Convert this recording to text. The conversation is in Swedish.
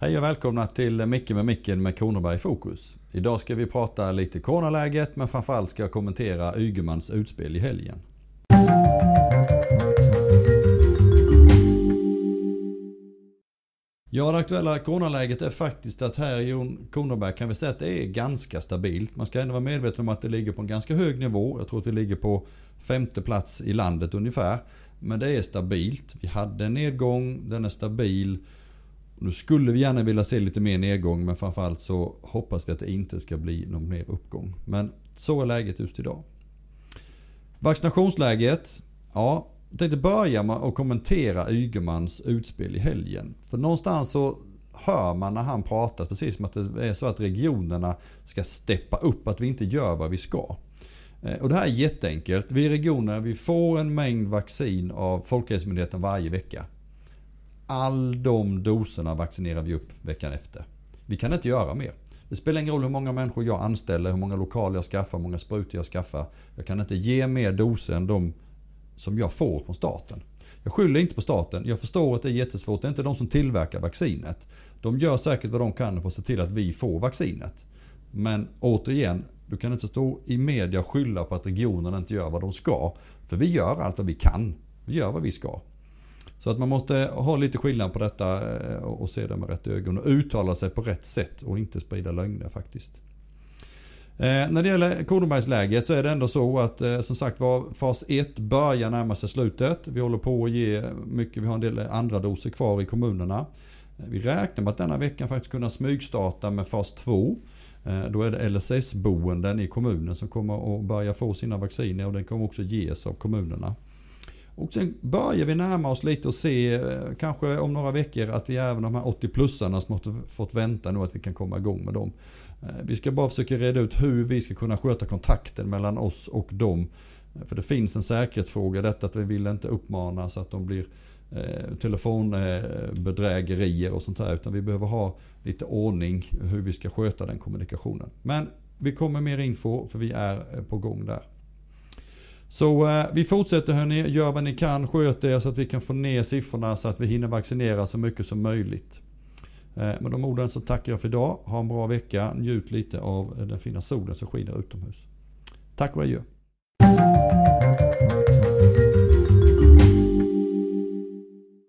Hej och välkomna till Micke med Kronoberg i fokus. Idag ska vi prata lite coronaläget, men framförallt ska jag kommentera Ygemans utspel i helgen. Ja, det aktuella coronaläget är faktiskt att här i Kronoberg kan vi säga att det är ganska stabilt. Man ska ändå vara medveten om att det ligger på en ganska hög nivå. Jag tror att det ligger på 5:e plats i landet ungefär. Men det är stabilt. Vi hade en nedgång, den är stabil. Nu skulle vi gärna vilja se lite mer nedgång, men framförallt så hoppas vi att det inte ska bli någon mer uppgång. Men så är läget just idag. Vaccinationsläget. Ja, jag tänkte börja med att kommentera Ygemans utspel i helgen. För någonstans så hör man när han pratar precis som att det är så att regionerna ska steppa upp, att vi inte gör vad vi ska. Och det här är jätteenkelt. Vi regioner, vi får en mängd vaccin av Folkhälsomyndigheten varje vecka. All de doserna vaccinerar vi upp veckan efter. Vi kan inte göra mer. Det spelar ingen roll hur många människor jag anställer, hur många lokaler jag skaffar, hur många sprutor jag skaffar. Jag kan inte ge mer doser än de som jag får från staten. Jag skyller inte på staten. Jag förstår att det är jättesvårt. Det är inte de som tillverkar vaccinet. De gör säkert vad de kan för att se till att vi får vaccinet. Men återigen, du kan inte stå i media och skylla på att regionerna inte gör vad de ska. För vi gör allt vad vi kan. Vi gör vad vi ska. Så att man måste ha lite skillnad på detta och se det med rätt ögon och uttala sig på rätt sätt och inte sprida lögner faktiskt. När det gäller Kronobergsläget så är det ändå så att som sagt var fas 1 börjar närma sig slutet. Vi håller på att ge mycket, vi har en del andra doser kvar i kommunerna. Vi räknar med att denna veckan faktiskt kunna smygstarta med fas 2. Då är det LSS-boenden i kommunen som kommer att börja få sina vacciner och den kommer också ges av kommunerna. Och sen börjar vi närma oss lite och se kanske om några veckor att vi även de här 80-plussarna som har fått vänta nu att vi kan komma igång med dem. Vi ska bara försöka reda ut hur vi ska kunna sköta kontakten mellan oss och dem. För det finns en säkerhetsfråga detta att vi vill inte uppmana så att de blir telefonbedrägerier och sånt här. Utan vi behöver ha lite ordning hur vi ska sköta den kommunikationen. Men vi kommer mer info för vi är på gång där. Så vi fortsätter hörni, gör vad ni kan, sköt er så att vi kan få ner siffrorna så att vi hinner vaccinera så mycket som möjligt. Med de orden så tackar jag för idag, ha en bra vecka, njut lite av den fina solen som skiner utomhus. Tack och adjö!